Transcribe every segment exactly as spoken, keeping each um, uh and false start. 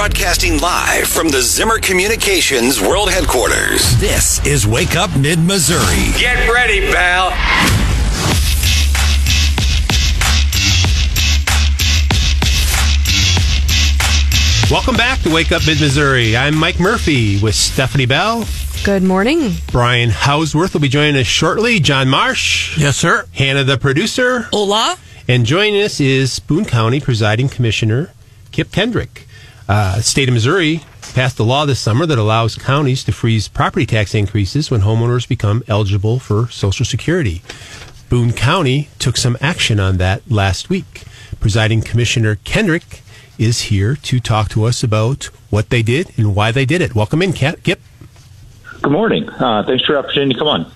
Broadcasting live from the Zimmer Communications World Headquarters. This is Wake Up Mid-Missouri. Get ready, pal. Welcome back to Wake Up Mid-Missouri. I'm Mike Murphy with Stephanie Bell. Good morning. Brian Hauswirth will be joining us shortly. John Marsh. Yes, sir. Hannah, the producer. Hola. And joining us is Boone County Presiding Commissioner Kip Kendrick. Uh, the state of Missouri passed a law this summer that allows counties to freeze property tax increases when homeowners become eligible for Social Security. Boone County took some action on that last week. Presiding Commissioner Kendrick is here to talk to us about what they did and why they did it. Welcome in, Kip. Good morning. Uh, thanks for the opportunity to come on.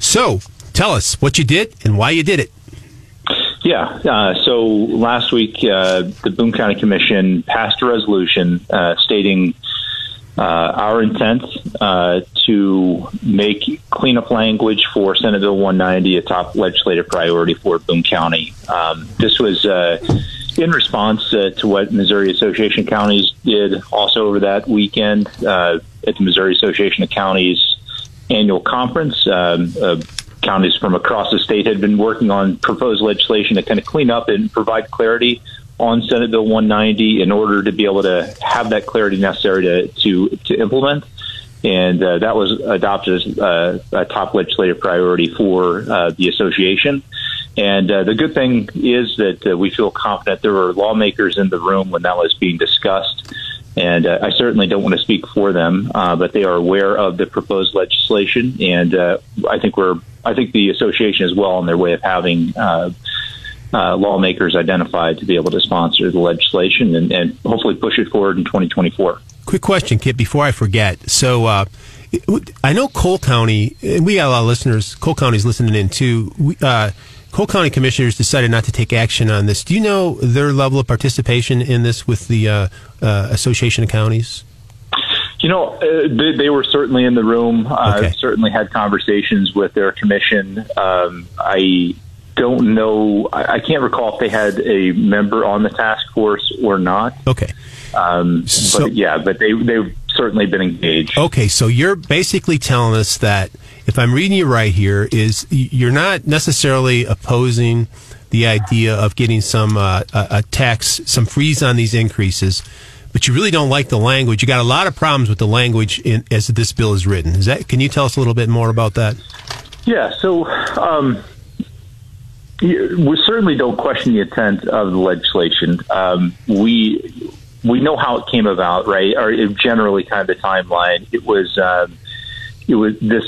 So, tell us what you did and why you did it. Yeah. Uh, so, last week, uh, the Boone County Commission passed a resolution uh, stating uh, our intent uh, to make cleanup language for Senate Bill one ninety a top legislative priority for Boone County. Um, this was... Uh, In response uh, to what Missouri Association of Counties did also over that weekend uh, at the Missouri Association of Counties annual conference, um, uh, counties from across the state had been working on proposed legislation to kind of clean up and provide clarity on Senate Bill one ninety in order to be able to have that clarity necessary to, to, to implement. And uh, that was adopted as uh, a top legislative priority for uh, the association. And uh, the good thing is that uh, we feel confident there were lawmakers in the room when that was being discussed. And uh, I certainly don't want to speak for them, uh, but they are aware of the proposed legislation. And uh, I think we're I think the association is well on their way of having uh, uh, lawmakers identified to be able to sponsor the legislation and, and hopefully push it forward in twenty twenty-four. Quick question, Kip, before I forget. So uh, I know Cole County, and we got a lot of listeners, Cole County's listening in too. We, uh, Cole County commissioners decided not to take action on this. Do you know their level of participation in this with the uh, uh, Association of Counties? You know, uh, they, they were certainly in the room. I uh, okay. certainly had conversations with their commission. Um, I don't know. I, I can't recall if they had a member on the task force or not. Okay. Um, so, but yeah, but they, they've certainly been engaged. Okay, so you're basically telling us that, if I'm reading you right here, is you're not necessarily opposing the idea of getting some uh, a tax, some freeze on these increases, but you really don't like the language. You got a lot of problems with the language in, as this bill is written. Is that? Can you tell us a little bit more about that? Yeah. So um, we certainly don't question the intent of the legislation. Um, we we know how it came about, right? Or generally, kind of the timeline. It was um, it was this.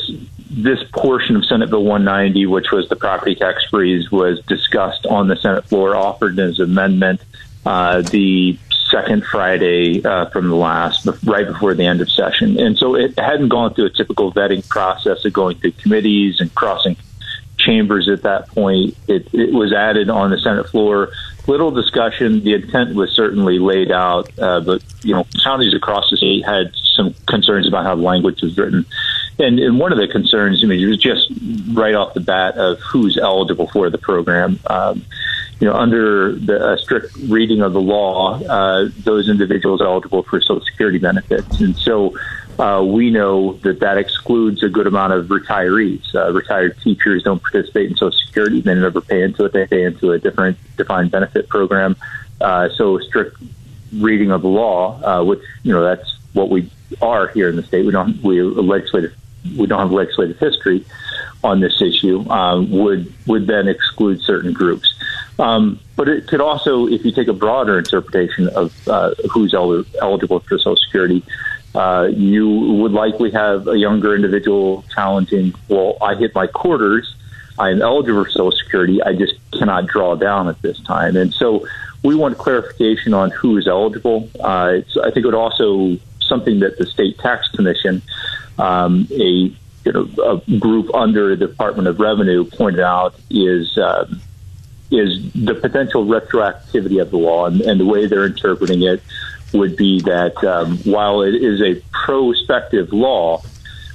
This portion of Senate Bill one ninety, which was the property tax freeze, was discussed on the Senate floor, offered as amendment uh, the second Friday uh, from the last, right before the end of session. And so it hadn't gone through a typical vetting process of going through committees and crossing chambers at that point. It, it was added on the Senate floor. Little discussion. The intent was certainly laid out, uh, but you know, counties across the state had some concerns about how the language was written. And, and one of the concerns, I mean, it was just right off the bat of who's eligible for the program. Um, you know, under the uh, strict reading of the law, uh, those individuals are eligible for Social Security benefits. And so uh, we know that that excludes a good amount of retirees. Uh, retired teachers don't participate in Social Security. They never pay into it. They pay into a different defined benefit program. Uh, so strict reading of the law, uh, which, you know, that's what we are here in the state. We don't, we legislative. We don't have legislative history on this issue, um, would would then exclude certain groups. Um, but it could also, if you take a broader interpretation of uh, who's el- eligible for Social Security, uh, you would likely have a younger individual challenging, well, I hit my quarters, I'm eligible for Social Security, I just cannot draw down at this time. And so we want clarification on who is eligible. Uh, it's, I think it would also something that the State Tax Commission, Um, a, you know, a group under the Department of Revenue pointed out is uh, is the potential retroactivity of the law, and, and the way they're interpreting it would be that um, while it is a prospective law,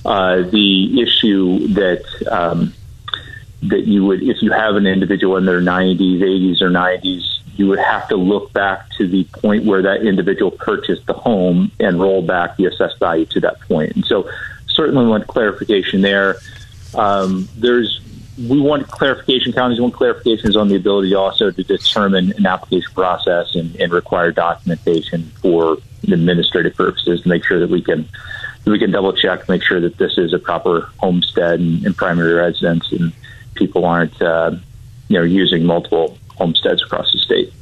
uh, the issue that um, that you would, if you have an individual in their nineties, eighties, or nineties, you would have to look back to the point where that individual purchased the home and roll back the assessed value to that point. And so certainly want clarification there. Um, there's we want clarification, counties want clarifications on the ability also to determine an application process and, and require documentation for administrative purposes to make sure that we can we can double check, make sure that this is a proper homestead and, and primary residence, and people aren't uh, you know using multiple homesteads across the state.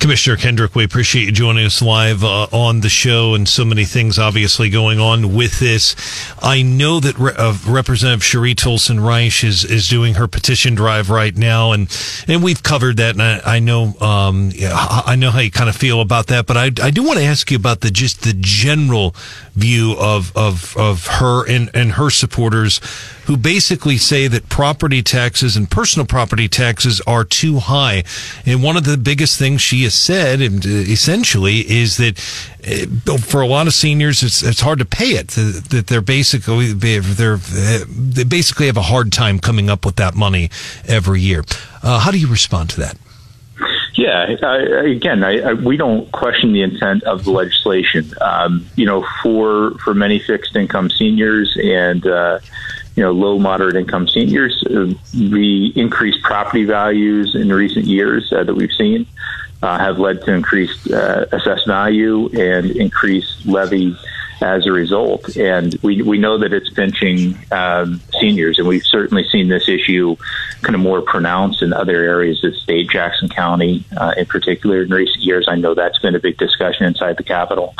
Commissioner Kendrick, we appreciate you joining us live uh, on the show, and so many things obviously going on with this. I know that Re- uh, Representative Cheri Toalson Reisch is, is doing her petition drive right now, and, and we've covered that, and I, I know um, yeah, I know how you kind of feel about that, but I, I do want to ask you about the just the general view of of, of her and, and her supporters, who basically say that property taxes and personal property taxes are too high. And one of the biggest things she has said, essentially, is that for a lot of seniors, it's it's hard to pay it. That they're basically they're they basically have a hard time coming up with that money every year. Uh, how do you respond to that? Yeah, I, again, I, I, we don't question the intent of the legislation. Um, you know, for for many fixed income seniors and uh, you know low moderate income seniors, uh, the increased property values in recent years uh, that we've seen. Uh, have led to increased uh, assessed value and increased levy as a result. And we we know that it's pinching um, seniors, and we've certainly seen this issue kind of more pronounced in other areas of state, Jackson County uh, in particular in recent years. I know that's been a big discussion inside the Capitol.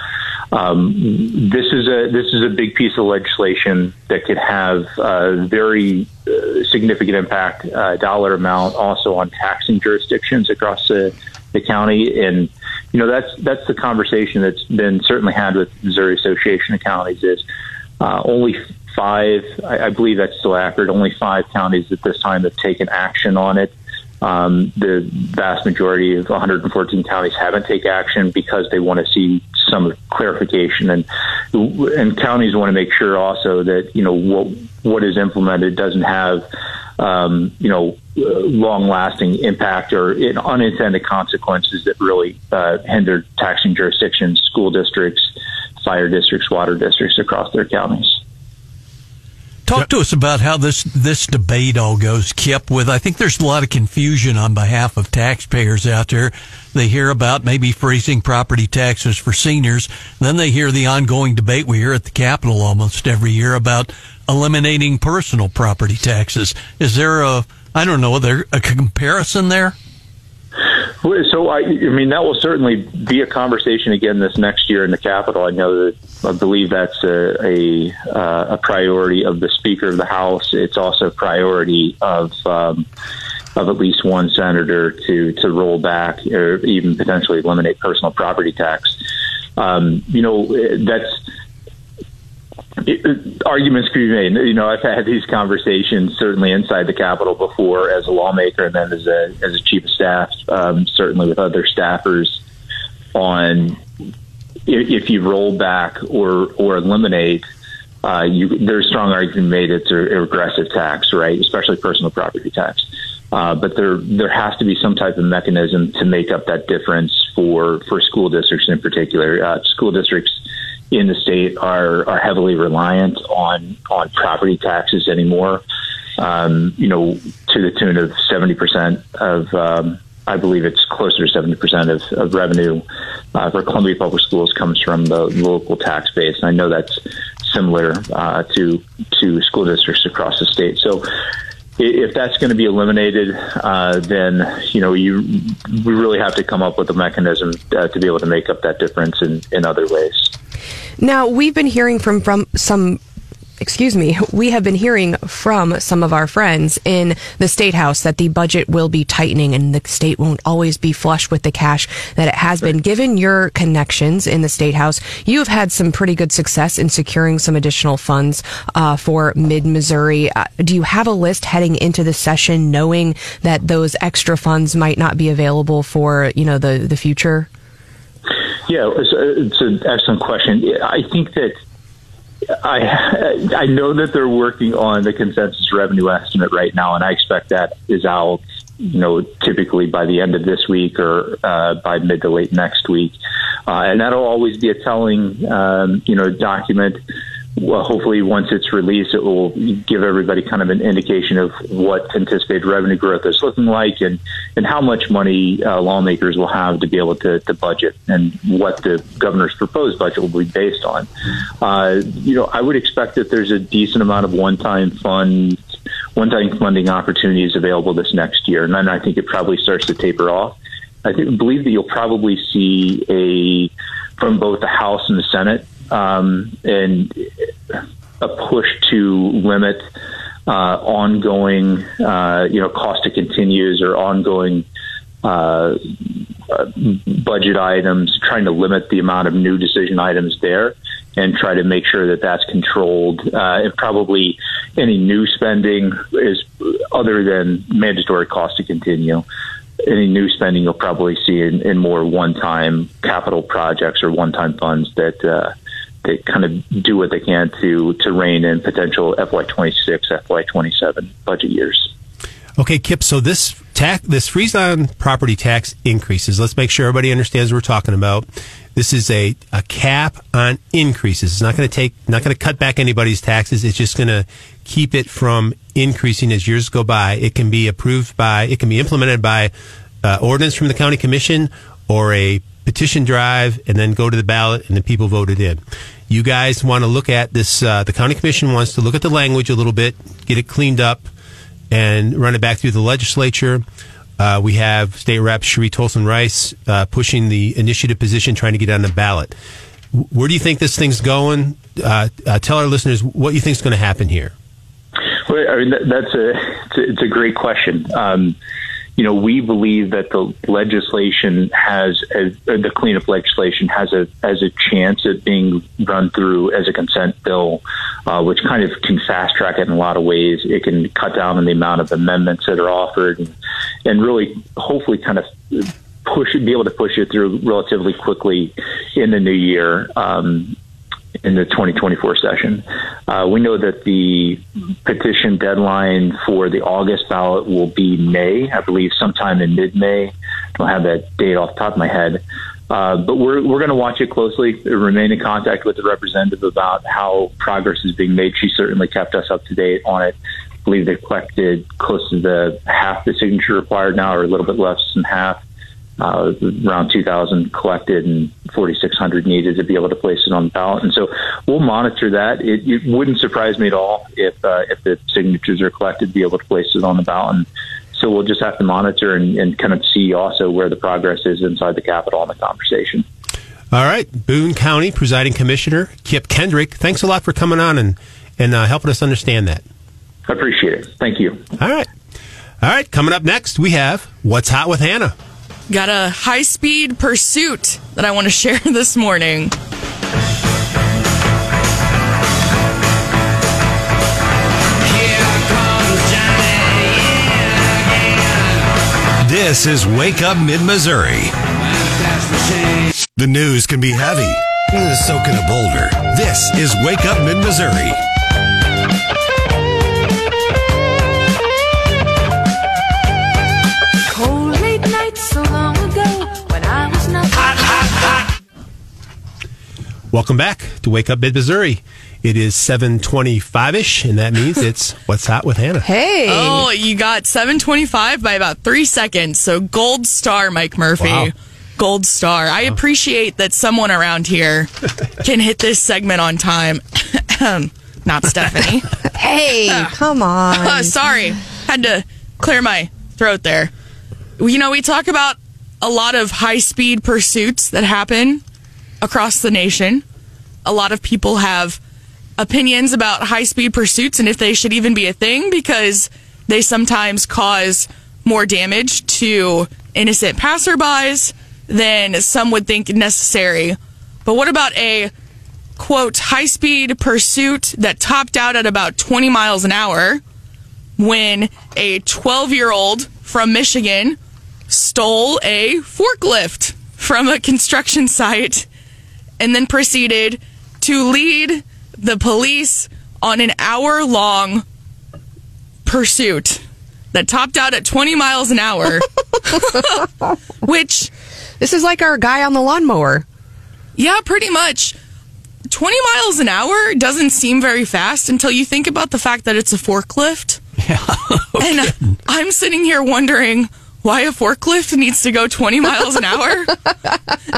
Um, this is a this is a big piece of legislation that could have a very uh, significant impact, uh, dollar amount, also on taxing jurisdictions across the the county. And you know that's that's the conversation that's been certainly had with Missouri Association of Counties is uh, only five, I, I believe that's still accurate, only five counties at this time have taken action on it. Um, the vast majority of one hundred fourteen counties haven't taken action because they want to see some clarification, and and counties want to make sure also that you know what what is implemented doesn't have um, you know long-lasting impact or unintended consequences that really uh, hinder taxing jurisdictions, school districts, fire districts, water districts across their counties. Talk to us about how this, this debate all goes, Kip, with I think there's a lot of confusion on behalf of taxpayers out there. They hear about maybe freezing property taxes for seniors. Then they hear the ongoing debate we hear at the Capitol almost every year about eliminating personal property taxes. Is there a, I don't know, there a comparison there? So, I, I mean, that will certainly be a conversation again this next year in the Capitol. I know that I believe that's a, a, uh, a priority of the Speaker of the House. It's also a priority of um, of at least one senator to, to roll back or even potentially eliminate personal property tax. Um, you know, that's... It, arguments could be made. You know, I've had these conversations certainly inside the Capitol before as a lawmaker and then as a as a chief of staff, um, certainly with other staffers, on if you roll back or or eliminate, uh, you, there's strong argument made it's a regressive tax, right? Especially personal property tax. Uh, but there there has to be some type of mechanism to make up that difference for, for school districts in particular. Uh, school districts in the state are, are heavily reliant on, on property taxes anymore, um, you know, to the tune of seventy percent of, um, I believe it's closer to seventy percent of, of revenue uh, for Columbia Public Schools comes from the local tax base. And I know that's similar uh, to, to school districts across the state. So if that's going to be eliminated, uh, then, you know, you we really have to come up with a mechanism uh, to be able to make up that difference in, in other ways. Now, we've been hearing from, from some, excuse me, we have been hearing from some of our friends in the State House that the budget will be tightening and the state won't always be flush with the cash that it has been. Given your connections in the State House, you have had some pretty good success in securing some additional funds uh, for Mid-Missouri. Uh, do you have a list heading into the session knowing that those extra funds might not be available for, you know, the, the future? Yeah, it's, it's an excellent question. I think that I I know that they're working on the consensus revenue estimate right now, and I expect that is out you know, typically by the end of this week or uh, by mid to late next week. Uh, and that'll always be a telling, um, you know, document. Well, hopefully once it's released, it will give everybody kind of an indication of what anticipated revenue growth is looking like and, and how much money uh, lawmakers will have to be able to, to budget and what the governor's proposed budget will be based on. Uh, you know, I would expect that there's a decent amount of one-time fund, one-time funding opportunities available this next year, and then I think it probably starts to taper off. I think, believe that you'll probably see a from both the House and the Senate Um, and a push to limit uh, ongoing, uh, you know, cost to continues or ongoing uh, budget items, trying to limit the amount of new decision items there and try to make sure that that's controlled. Uh, and probably any new spending is other than mandatory cost to continue. Any new spending you'll probably see in, in more one-time capital projects or one-time funds that uh, They kind of do what they can to to rein in potential F Y twenty-six, F Y twenty-seven budget years. Okay, Kip, so this tax, this freeze on property tax increases, let's make sure everybody understands what we're talking about. This is a, a cap on increases. It's not going to take, not going to cut back anybody's taxes. It's just going to keep it from increasing as years go by. It can be approved by, it can be implemented by uh, ordinance from the county commission or a petition drive and then go to the ballot and the people voted in. You guys want to look at this, uh, the county commission wants to look at the language a little bit, get it cleaned up, and run it back through the legislature. Uh, we have State Rep Cheri Toalson Reisch uh, pushing the initiative position, trying to get it on the ballot. Where do you think this thing's going? Uh, uh, tell our listeners what you think is going to happen here. Well, I mean, that's a, it's a, it's a great question. Um, You know, we believe that the legislation has, a, the cleanup legislation has a as a chance at being run through as a consent bill, uh, which kind of can fast track it in a lot of ways. It can cut down on the amount of amendments that are offered, and, and really, hopefully, kind of push be able to push it through relatively quickly in the new year. Um, in the twenty twenty-four session. Uh, we know that the petition deadline for the August ballot will be May, I believe sometime in mid-May. I don't have that date off the top of my head. Uh, but we're we're going to watch it closely, remain in contact with the representative about how progress is being made. She certainly kept us up to date on it. I believe they collected close to the half the signature required now, or a little bit less than half. Uh, around two thousand collected and forty-six hundred needed to be able to place it on the ballot. And so we'll monitor that. It, it wouldn't surprise me at all if uh, if the signatures are collected to be able to place it on the ballot. And so we'll just have to monitor and, and kind of see also where the progress is inside the Capitol on the conversation. All right. Boone County Presiding Commissioner Kip Kendrick, thanks a lot for coming on and, and uh, helping us understand that. I appreciate it. Thank you. All right. All right. Coming up next, we have What's Hot with Hannah. Got a high-speed pursuit that I want to share this morning. This is Wake Up Mid-Missouri. The news can be heavy. So can a boulder. This is Wake Up Mid-Missouri. Welcome back to Wake Up Mid-Missouri. It is seven twenty-five-ish, and that means it's What's Hot with Hannah. Hey. Oh, you got seven twenty-five by about three seconds, so gold star, Mike Murphy. Wow. Gold star. Wow. I appreciate that someone around here can hit this segment on time. Not Stephanie. Hey, come on. Uh, sorry. Had to clear my throat there. You know, we talk about a lot of high-speed pursuits that happen across the nation. A lot of people have opinions about high-speed pursuits and if they should even be a thing, because they sometimes cause more damage to innocent passerbys than some would think necessary. But what about a, quote, high-speed pursuit that topped out at about twenty miles an hour when a twelve-year-old from Michigan stole a forklift from a construction site and then proceeded to lead the police on an hour-long pursuit that topped out at twenty miles an hour, which... This is like our guy on the lawnmower. Yeah, pretty much. twenty miles an hour doesn't seem very fast until you think about the fact that it's a forklift. Yeah. Okay. And I'm sitting here wondering why a forklift needs to go twenty miles an hour.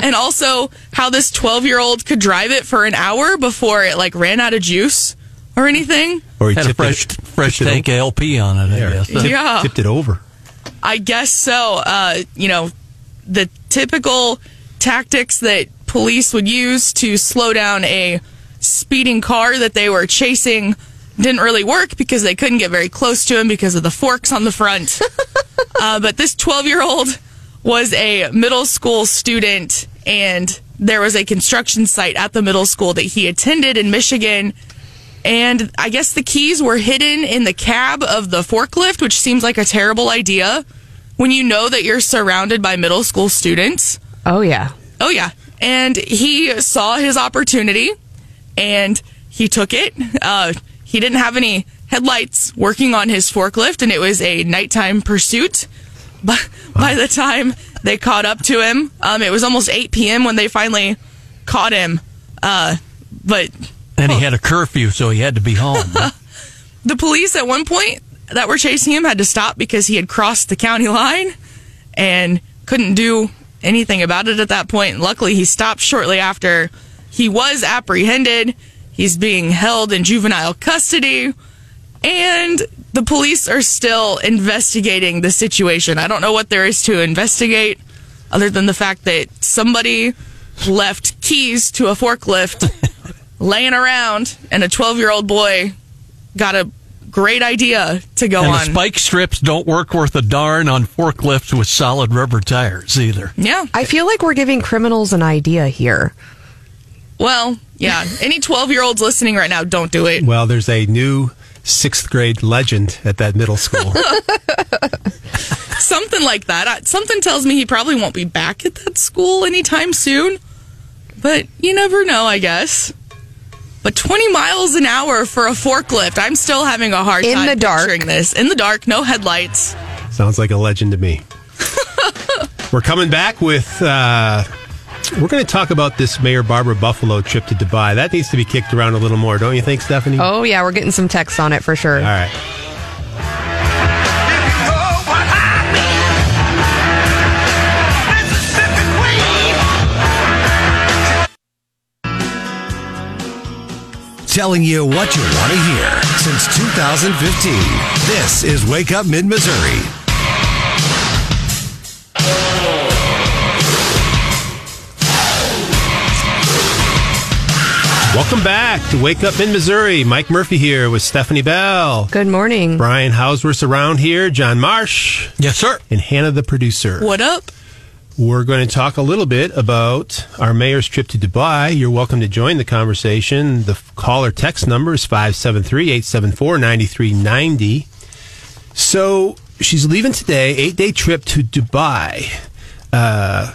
And also how this twelve-year-old could drive it for an hour before it like ran out of juice or anything. Or he had a fresh, it, fresh tank it L P on it, I guess. Yeah. Tipped it over. I guess so. Uh, you know, the typical tactics that police would use to slow down a speeding car that they were chasing didn't really work because they couldn't get very close to him because of the forks on the front. uh, but this twelve-year-old was a middle school student, and there was a construction site at the middle school that he attended in Michigan. And I guess the keys were hidden in the cab of the forklift, which seems like a terrible idea when you know that you're surrounded by middle school students. Oh, yeah. Oh, yeah. And he saw his opportunity, and he took it. Uh, he didn't have any headlights working on his forklift, and it was a nighttime pursuit. But wow. By the time they caught up to him, um, it was almost eight p.m. when they finally caught him. Uh, but... And he had a curfew, so he had to be home. Right? The police at one point that were chasing him had to stop because he had crossed the county line and couldn't do anything about it at that point. Luckily, he stopped shortly after. He was apprehended. He's being held in juvenile custody. And the police are still investigating the situation. I don't know what there is to investigate other than the fact that somebody left keys to a forklift laying around, and a twelve-year-old boy got a great idea to go and on. And spike strips don't work worth a darn on forklifts with solid rubber tires either. Yeah. I feel like we're giving criminals an idea here. Well, yeah. Any twelve-year-olds listening right now, don't do it. Well, there's a new sixth-grade legend at that middle school. Something like that. I, something tells me he probably won't be back at that school anytime soon. But you never know, I guess. But twenty miles an hour for a forklift, I'm still having a hard time picturing this. In the dark, no headlights. Sounds like a legend to me. We're coming back with, uh, we're going to talk about this Mayor Barbara Buffaloe trip to Dubai. That needs to be kicked around a little more, don't you think, Stephanie? Oh, yeah, we're getting some texts on it for sure. All right. Telling you what you want to hear since two thousand fifteen. This is Wake Up Mid-Missouri. Welcome back to Wake Up Mid-Missouri. Mike Murphy here with Stephanie Bell. Good morning. Brian Hauswirth around here. John Marsh. Yes, sir. And Hannah, the producer. What up? We're going to talk a little bit about our mayor's trip to Dubai. You're welcome to join the conversation. The call or text number is five seven three, eight seven four, nine three nine zero. So she's leaving today, eight-day trip to Dubai. Uh,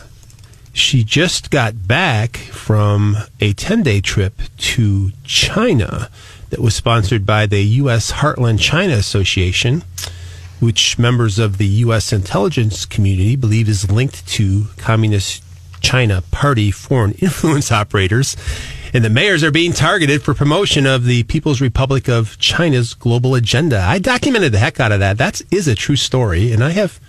she just got back from a ten-day trip to China that was sponsored by the U S Heartland China Association, which members of the U S intelligence community believe is linked to Communist China Party foreign influence operators. And the mayors are being targeted for promotion of the People's Republic of China's global agenda. I documented the heck out of that. That is a true story, and I have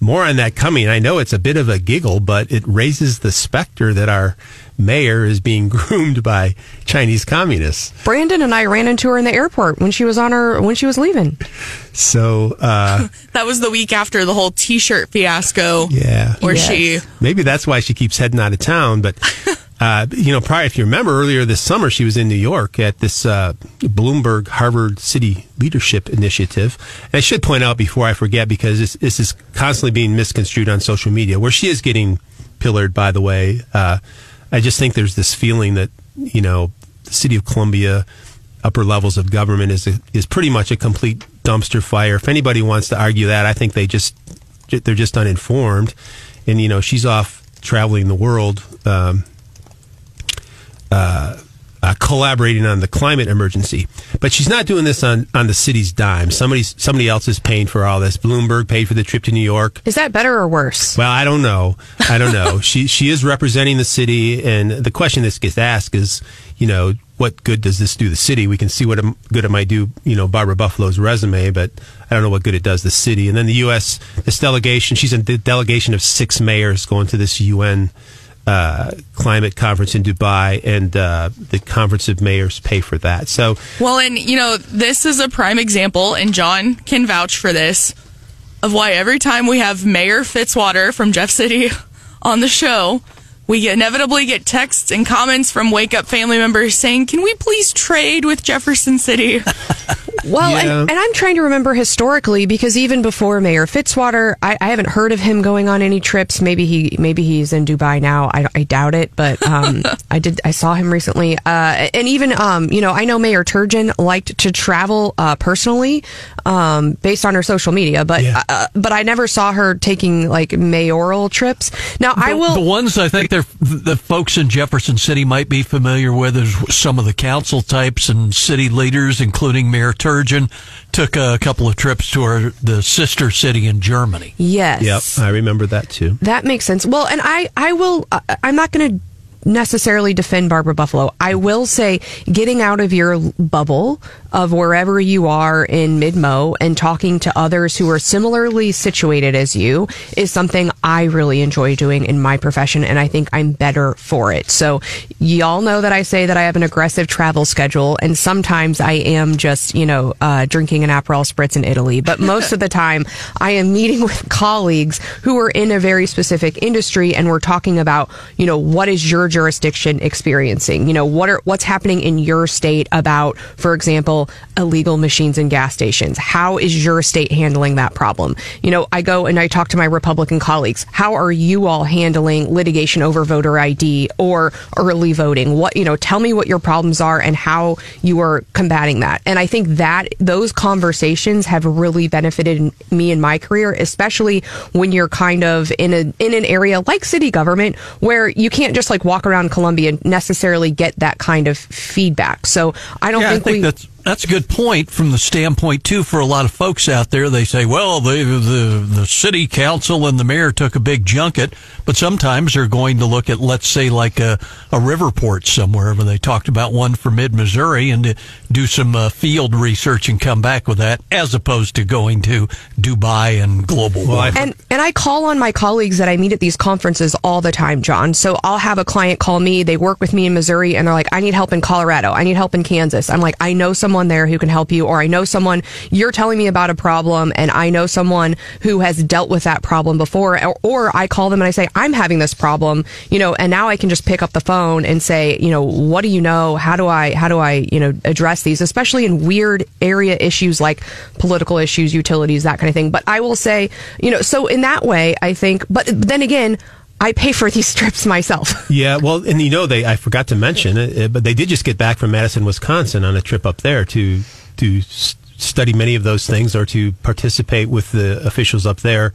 more on that coming. I know it's a bit of a giggle, but it raises the specter that our mayor is being groomed by Chinese communists. Brandon and I ran into her in the airport when she was on her when she was leaving. So uh, that was the week after the whole T-shirt fiasco. Yeah, where yes. she maybe that's why she keeps heading out of town. But uh, you know, probably if you remember earlier this summer, she was in New York at this uh, Bloomberg Harvard City Leadership Initiative. And I should point out before I forget, because this, this is constantly being misconstrued on social media, where she is getting pillared. By the way. Uh, I just think there's this feeling that, you know, the city of Columbia, upper levels of government is a, is pretty much a complete dumpster fire. If anybody wants to argue that, I think they just, they're just uninformed. And, you know, she's off traveling the world. Um, uh, uh, collaborating on the climate emergency. But she's not doing this on, on the city's dime. Somebody's, somebody else is paying for all this. Bloomberg paid for the trip to New York. Is that better or worse? Well, I don't know. I don't know. She she is representing the city, and the question that gets asked is, you know, what good does this do the city? We can see what good it might do, you know, Barbara Buffaloe's resume, but I don't know what good it does the city. And then the U S, this delegation, she's a de- delegation of six mayors going to this U N uh, climate conference in Dubai, and uh, the conference of mayors pay for that. So, well, and, you know, this is a prime example, and John can vouch for this, of why every time we have Mayor Fitzwater from Jeff City on the show, we inevitably get texts and comments from Wake Up family members saying, can we please trade with Jefferson City? Well, yeah. and, and I'm trying to remember historically, because even before Mayor Fitzwater, I, I haven't heard of him going on any trips. Maybe he, maybe he's in Dubai now. I, I doubt it, but um, I did. I saw him recently, uh, and even um, you know, I know Mayor Turgeon liked to travel uh, personally, um, based on her social media, but yeah. uh, but I never saw her taking like mayoral trips. Now the, I will. The ones I think they're the folks in Jefferson City might be familiar with is some of the council types and city leaders, including Mayor Turgeon. Turgeon took a couple of trips to our, the sister city in Germany. Yes. Yep, I remember that too. That makes sense. Well, and I, I will, uh, I'm not going to necessarily defend Barbara Buffaloe. I will say getting out of your bubble of wherever you are in Mid-Mo and talking to others who are similarly situated as you is something I really enjoy doing in my profession, and I think I'm better for it. So y'all know that I say that I have an aggressive travel schedule, and sometimes I am just, you know, uh, drinking an Aperol Spritz in Italy. But most of the time, I am meeting with colleagues who are in a very specific industry, and we're talking about, you know, what is your jurisdiction experiencing, you know, what are what's happening in your state about, for example, illegal machines in gas stations. How is your state handling that problem? You know, I go and I talk to my Republican colleagues. How are you all handling litigation over voter I D or early voting? What, you know, tell me what your problems are and how you are combating that. And I think that those conversations have really benefited me in my career, especially when you're kind of in a in an area like city government where you can't just like walk around Columbia and necessarily get that kind of feedback. So I don't yeah, think, I think we... That's, that's a good point from the standpoint, too, for a lot of folks out there. They say, well, the, the, the city council and the mayor took a big junket, but sometimes they're going to look at, let's say, like a, a river port somewhere, where they talked about one for mid-Missouri, and to do some uh, field research and come back with that, as opposed to going to Dubai and global warming. And, and I call on my colleagues that I meet at these conferences all the time, John. So I'll have a client call me. They work with me in Missouri, and they're like, I need help in Colorado. I need help in Kansas. I'm like, I know some someone there who can help you, or I know someone, you're telling me about a problem, and I know someone who has dealt with that problem before, or, or I call them and I say, I'm having this problem, you know, and now I can just pick up the phone and say, you know, what do you know? How do I, how do I, you know, address these, especially in weird area issues like political issues, utilities, that kind of thing. But I will say, you know, so in that way, I think, but then again, I pay for these trips myself. Yeah, well, and you know, they I forgot to mention it, but they did just get back from Madison, Wisconsin on a trip up there to to study many of those things, or to participate with the officials up there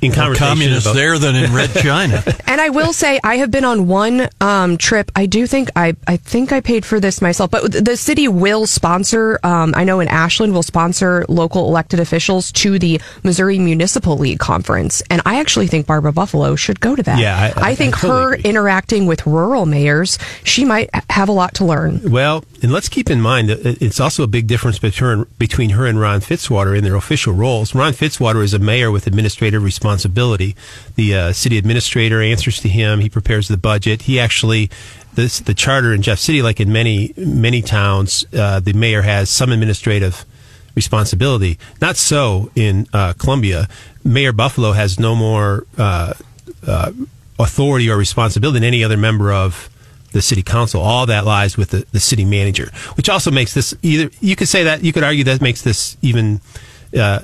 in conversation. More communists about- there than in Red China. And I will say, I have been on one um, trip. I do think I I think I paid for this myself, but the city will sponsor. Um, I know in Ashland will sponsor local elected officials to the Missouri Municipal League conference, and I actually think Barbara Buffaloe should go to that. Yeah, I, I, I think I totally her agree. Interacting with rural mayors, she might have a lot to learn. Well, and let's keep in mind that it's also a big difference between between her and Ron Fitzwater in their official roles. Ron Fitzwater is a mayor with administrative responsibility. Responsibility. The uh, city administrator answers to him. He prepares the budget. He actually, this the charter in Jeff City, like in many many towns, uh, the mayor has some administrative responsibility. Not so in uh, Columbia. Mayor Buffaloe has no more uh, uh, authority or responsibility than any other member of the city council. All that lies with the, the city manager, which also makes this either you could say that you could argue that makes this even uh,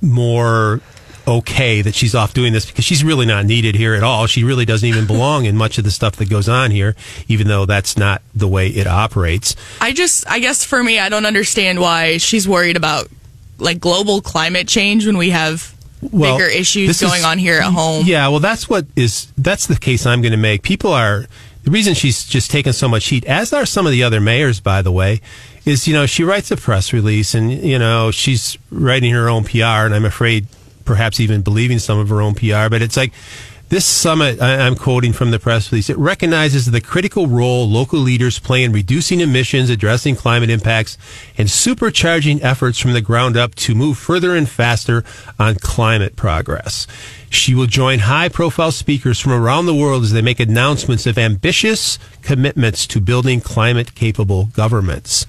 more. Okay that she's off doing this, because she's really not needed here at all. She really doesn't even belong in much of the stuff that goes on here, even though that's not the way it operates. I just, I guess for me, I don't understand why she's worried about like global climate change when we have well, bigger issues going is, on here at home. Yeah, well, that's what is, that's the case I'm going to make. People are, the reason she's just taken so much heat, as are some of the other mayors, by the way, is, you know, she writes a press release and, you know, she's writing her own P R, and I'm afraid perhaps even believing some of her own P R, but it's like, this summit, I'm quoting from the press release, it recognizes the critical role local leaders play in reducing emissions, addressing climate impacts, and supercharging efforts from the ground up to move further and faster on climate progress. She will join high-profile speakers from around the world as they make announcements of ambitious commitments to building climate-capable governments.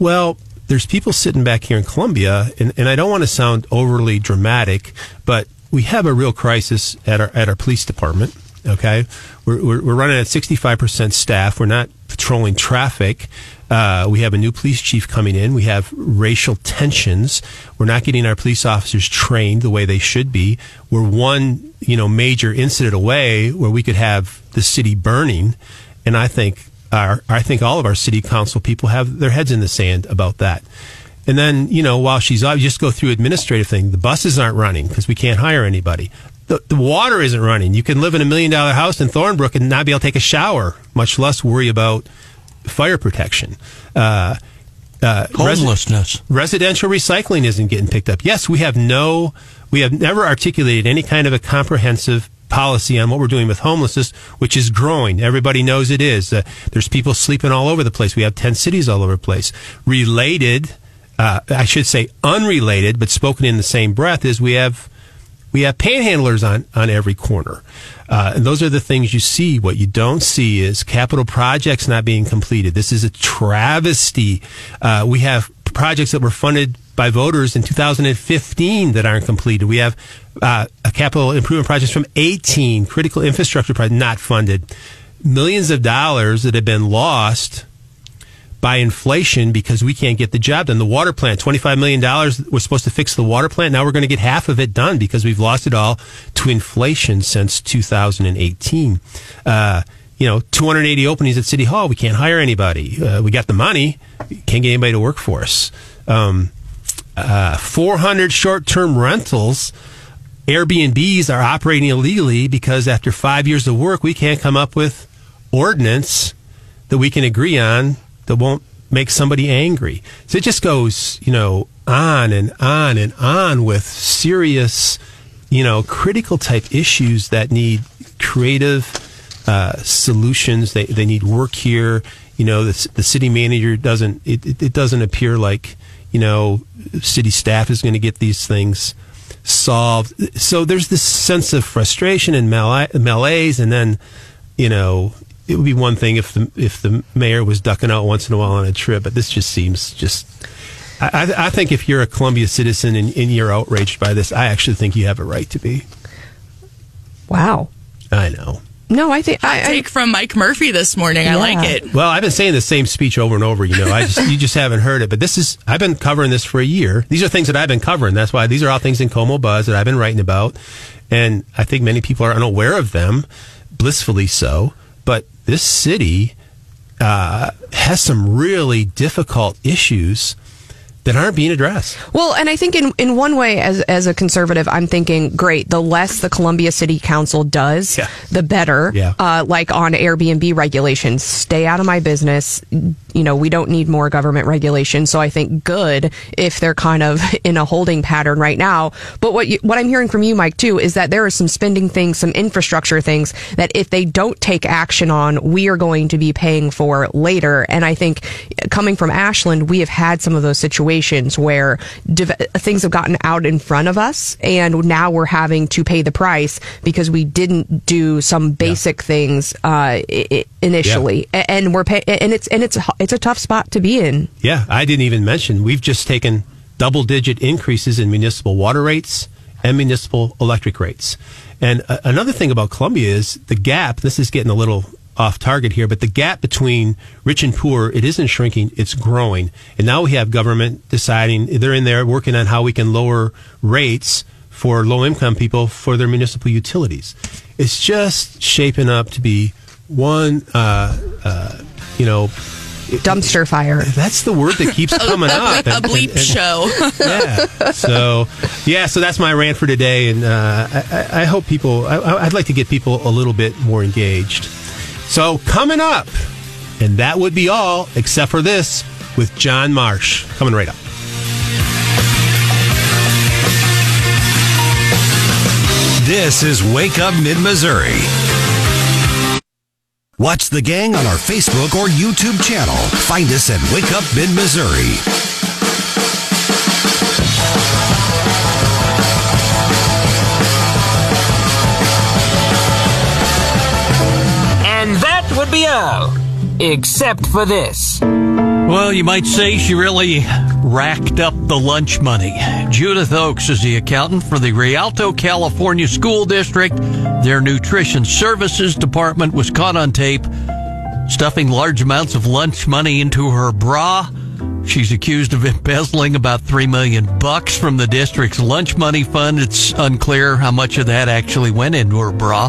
Well, there's people sitting back here in Columbia, and, and I don't want to sound overly dramatic, but we have a real crisis at our at our police department. Okay, we're we're, we're running at sixty-five percent staff. We're not patrolling traffic. Uh, we have a new police chief coming in. We have racial tensions. We're not getting our police officers trained the way they should be. We're one you know major incident away where we could have the city burning, and I think our I think all of our city council people have their heads in the sand about that. And then, you know, while she's off, just go through administrative thing. The buses aren't running because we can't hire anybody. The, the water isn't running. You can live in a million-dollar house in Thornbrook and not be able to take a shower, much less worry about fire protection. Uh, uh, Homelessness. Res- residential recycling isn't getting picked up. Yes, we have no, we have never articulated any kind of a comprehensive policy on what we're doing with homelessness, which is growing. Everybody knows it is. Uh, there's people sleeping all over the place. We have ten cities all over the place. Related... Uh, I should say unrelated, but spoken in the same breath, is we have we have panhandlers on, on every corner. Uh, and those are the things you see. What you don't see is capital projects not being completed. This is a travesty. Uh, we have projects that were funded by voters in two thousand fifteen that aren't completed. We have uh, a capital improvement projects from eighteen critical infrastructure projects not funded. Millions of dollars that have been lost by inflation because we can't get the job done. The water plant, twenty-five million dollars was supposed to fix the water plant. Now we're going to get half of it done because we've lost it all to inflation since two thousand eighteen. Uh, you know, two hundred eighty openings at City Hall. We can't hire anybody. Uh, we got the money. Can't get anybody to work for us. Um, uh, four hundred short-term rentals. Airbnbs are operating illegally because after five years of work, we can't come up with ordinance that we can agree on that won't make somebody angry. So it just goes, you know, on and on and on with serious, you know, critical type issues that need creative uh, solutions. They they need work here. You know, the, the city manager doesn't. It, it, it doesn't appear like, you know, city staff is going to get these things solved. So there's this sense of frustration and mal- malaise, and then, you know, it would be one thing if the if the mayor was ducking out once in a while on a trip, but this just seems just. I, I think if you're a Columbia citizen and, and you're outraged by this, I actually think you have a right to be. Wow. I know. No, I think I, I take from Mike Murphy this morning. Yeah. I like it. Well, I've been saying the same speech over and over. You know, I just, you just haven't heard it. But this is I've been covering this for a year. These are things that I've been covering. That's why these are all things in Como Buzz that I've been writing about, and I think many people are unaware of them, blissfully so. But this city uh, has some really difficult issues that aren't being addressed. Well, and I think in, in one way, as as a conservative, I'm thinking, great, the less the Columbia City Council does, yeah. the better. Yeah. Uh, like on Airbnb regulations, stay out of my business. You know, we don't need more government regulation. So I think good if they're kind of in a holding pattern right now. But what you, what I'm hearing from you, Mike, too, is that there are some spending things, some infrastructure things that if they don't take action on, we are going to be paying for later. And I think coming from Ashland, we have had some of those situations where div- things have gotten out in front of us, and now we're having to pay the price because we didn't do some basic yeah. things uh, I- initially, yeah. and we're pay- and it's and it's it's a tough spot to be in. Yeah, I didn't even mention we've just taken double-digit increases in municipal water rates and municipal electric rates. And uh, another thing about Columbia is the gap. This is getting a little off target here, but the gap between rich and poor, it isn't shrinking, it's growing. And now we have government deciding, they're in there working on how we can lower rates for low-income people for their municipal utilities. It's just shaping up to be one, uh, uh, you know... It, dumpster fire. That's the word that keeps coming up. And, a bleep and, and, show. Yeah. So, yeah, so that's my rant for today, and uh, I, I hope people... I, I'd like to get people a little bit more engaged. So coming up, and that would be all except for this with John Marsh. Coming right up. This is Wake Up Mid-Missouri. Watch the gang on our Facebook or YouTube channel. Find us at Wake Up Mid-Missouri. And that would be all, except for this. Well, you might say she really racked up the lunch money. Judith Oaks is the accountant for the Rialto, California School District. Their Nutrition Services Department was caught on tape stuffing large amounts of lunch money into her bra. She's accused of embezzling about three million bucks from the district's lunch money fund. It's unclear how much of that actually went into her bra.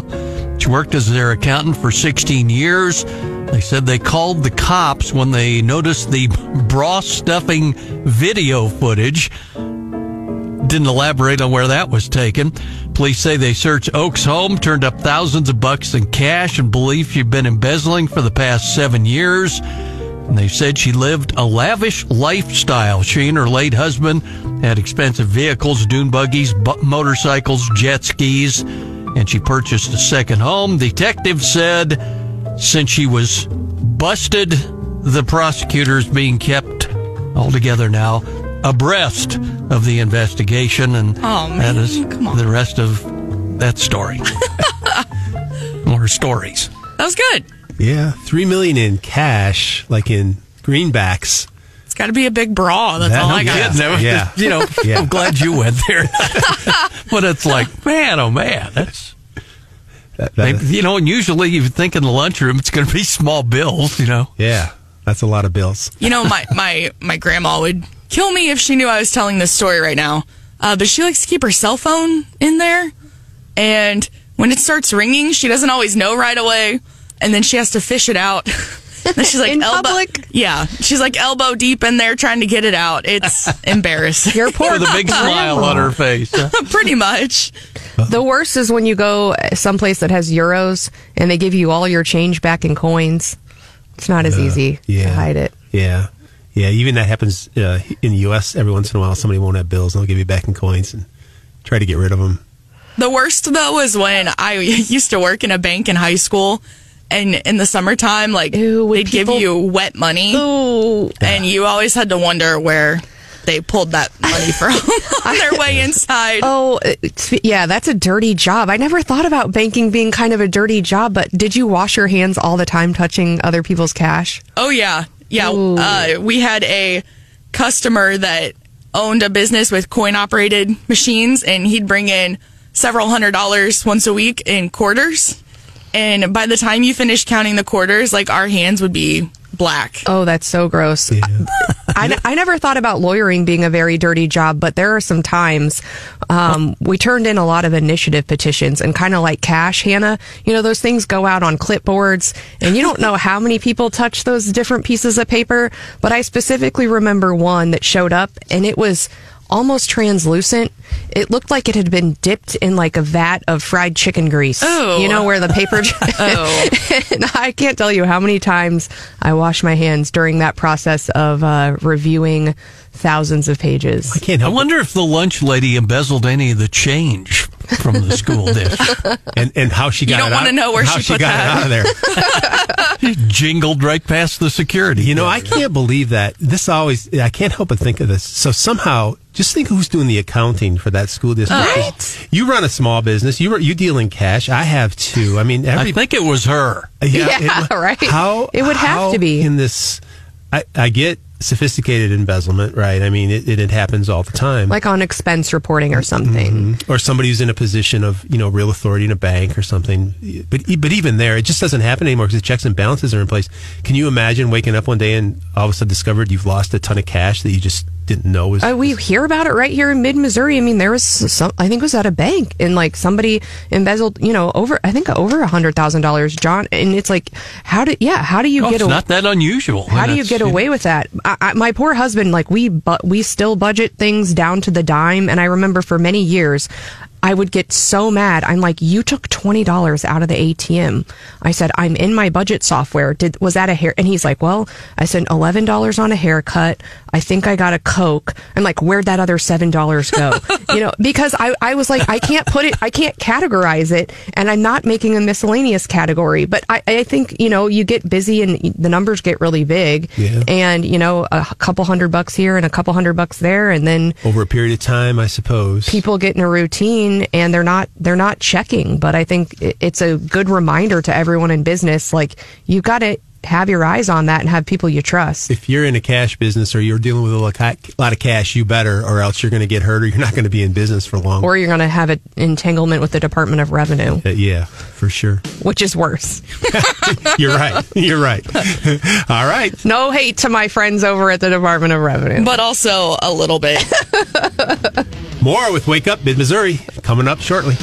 She worked as their accountant for sixteen years. They said they called the cops when they noticed the bra stuffing video footage. Didn't elaborate on where that was taken. Police say they searched Oak's home, turned up thousands of bucks in cash, and believe she'd been embezzling for the past seven years. And they said she lived a lavish lifestyle. She and her late husband had expensive vehicles, dune buggies, bu- motorcycles, jet skis, and she purchased a second home. Detectives said since she was busted, the prosecutor's being kept altogether now abreast of the investigation, and oh, that is the rest of that story. More stories. That was good. Yeah, three million in cash, like in greenbacks. It's got to be a big brawl. That's that, all I got. Yeah, yeah. You know, yeah. I'm glad you went there. But it's like, man, oh man, that's. That, that Maybe, you know, and usually you think in the lunchroom it's going to be small bills, you know. Yeah, that's a lot of bills. You know, my, my, my grandma would kill me if she knew I was telling this story right now. Uh, but she likes to keep her cell phone in there. And when it starts ringing, she doesn't always know right away. And then she has to fish it out. And she's like, in elbow, public? Yeah. She's like elbow deep in there trying to get it out. It's embarrassing. You're poor. With a big smile on her face. Pretty much. The worst is when you go someplace that has euros and they give you all your change back in coins. It's not as uh, easy yeah, to hide it. Yeah. Yeah. Even that happens uh, in the U S every once in a while. Somebody won't have bills and they'll give you back in coins and try to get rid of them. The worst, though, is when I used to work in a bank in high school. And in the summertime, like, Ew, they'd people... give you wet money, Ooh. and you always had to wonder where they pulled that money from on their way inside. Oh, yeah, that's a dirty job. I never thought about banking being kind of a dirty job, but did you wash your hands all the time touching other people's cash? Oh, yeah. Yeah, uh, we had a customer that owned a business with coin-operated machines, and he'd bring in several hundred dollars once a week in quarters. And by the time you finish counting the quarters, like, our hands would be black. Oh, that's so gross. Yeah. I, I, I never thought about lawyering being a very dirty job, but there are some times um, we turned in a lot of initiative petitions and kind of like cash, Hannah. You know, those things go out on clipboards, and you don't know how many people touch those different pieces of paper. But I specifically remember one that showed up, and it was almost translucent. It looked like it had been dipped in like a vat of fried chicken grease. Oh. You know, where the paper... oh. And I can't tell you how many times I wash my hands during that process of uh, reviewing thousands of pages. I can't help I wonder it. If the lunch lady embezzled any of the change from the school district. and, and how she got it out. You don't want to know where she, she put got that. It out of there. She jingled right past the security. You know, I can't believe that. This always... I can't help but think of this. So somehow... Just think who's doing the accounting for that school district. Right? You run a small business. You you deal in cash. I have two. I mean, every, I think it was her. Yeah, yeah it, right. How it would have how to be in this. I, I get sophisticated embezzlement, right? I mean, it, it it happens all the time, like on expense reporting or something, mm-hmm. or somebody who's in a position of you know real authority in a bank or something. But but even there, it just doesn't happen anymore because the checks and balances are in place. Can you imagine waking up one day and all of a sudden discovered you've lost a ton of cash that you just didn't know was uh, we hear about it right here in mid-Missouri. I mean, there was some, I think it was at a bank, and like somebody embezzled, you know, over I think over a hundred thousand dollars, John. And it's like, how do yeah, how do you oh, get? It's away, not that unusual. How do you get away with that? I, I, my poor husband, like we, bu- we still budget things down to the dime, and I remember for many years. I would get so mad. I'm like, you took twenty dollars out of the A T M. I said, I'm in my budget software. Did was that a hair? And he's like, well, I spent eleven dollars on a haircut. I think I got a Coke. I'm like, where'd that other seven dollars go? You know, because I, I was like, I can't put it, I can't categorize it. And I'm not making a miscellaneous category. But I, I think, you know, you get busy and the numbers get really big. Yeah. And, you know, a couple hundred bucks here and a couple hundred bucks there. And then over a period of time, I suppose, people get in a routine. And they're not they're not checking, but I think it's a good reminder to everyone in business. Like, you got to have your eyes on that and have people you trust. If you're in a cash business or you're dealing with a lot of cash, you better, or else you're going to get hurt, or you're not going to be in business for long, or you're going to have an entanglement with the Department of Revenue. Uh, yeah, for sure. Which is worse. You're right. You're right. All right. No hate to my friends over at the Department of Revenue, but also a little bit. More with Wake Up Mid-Missouri coming up shortly.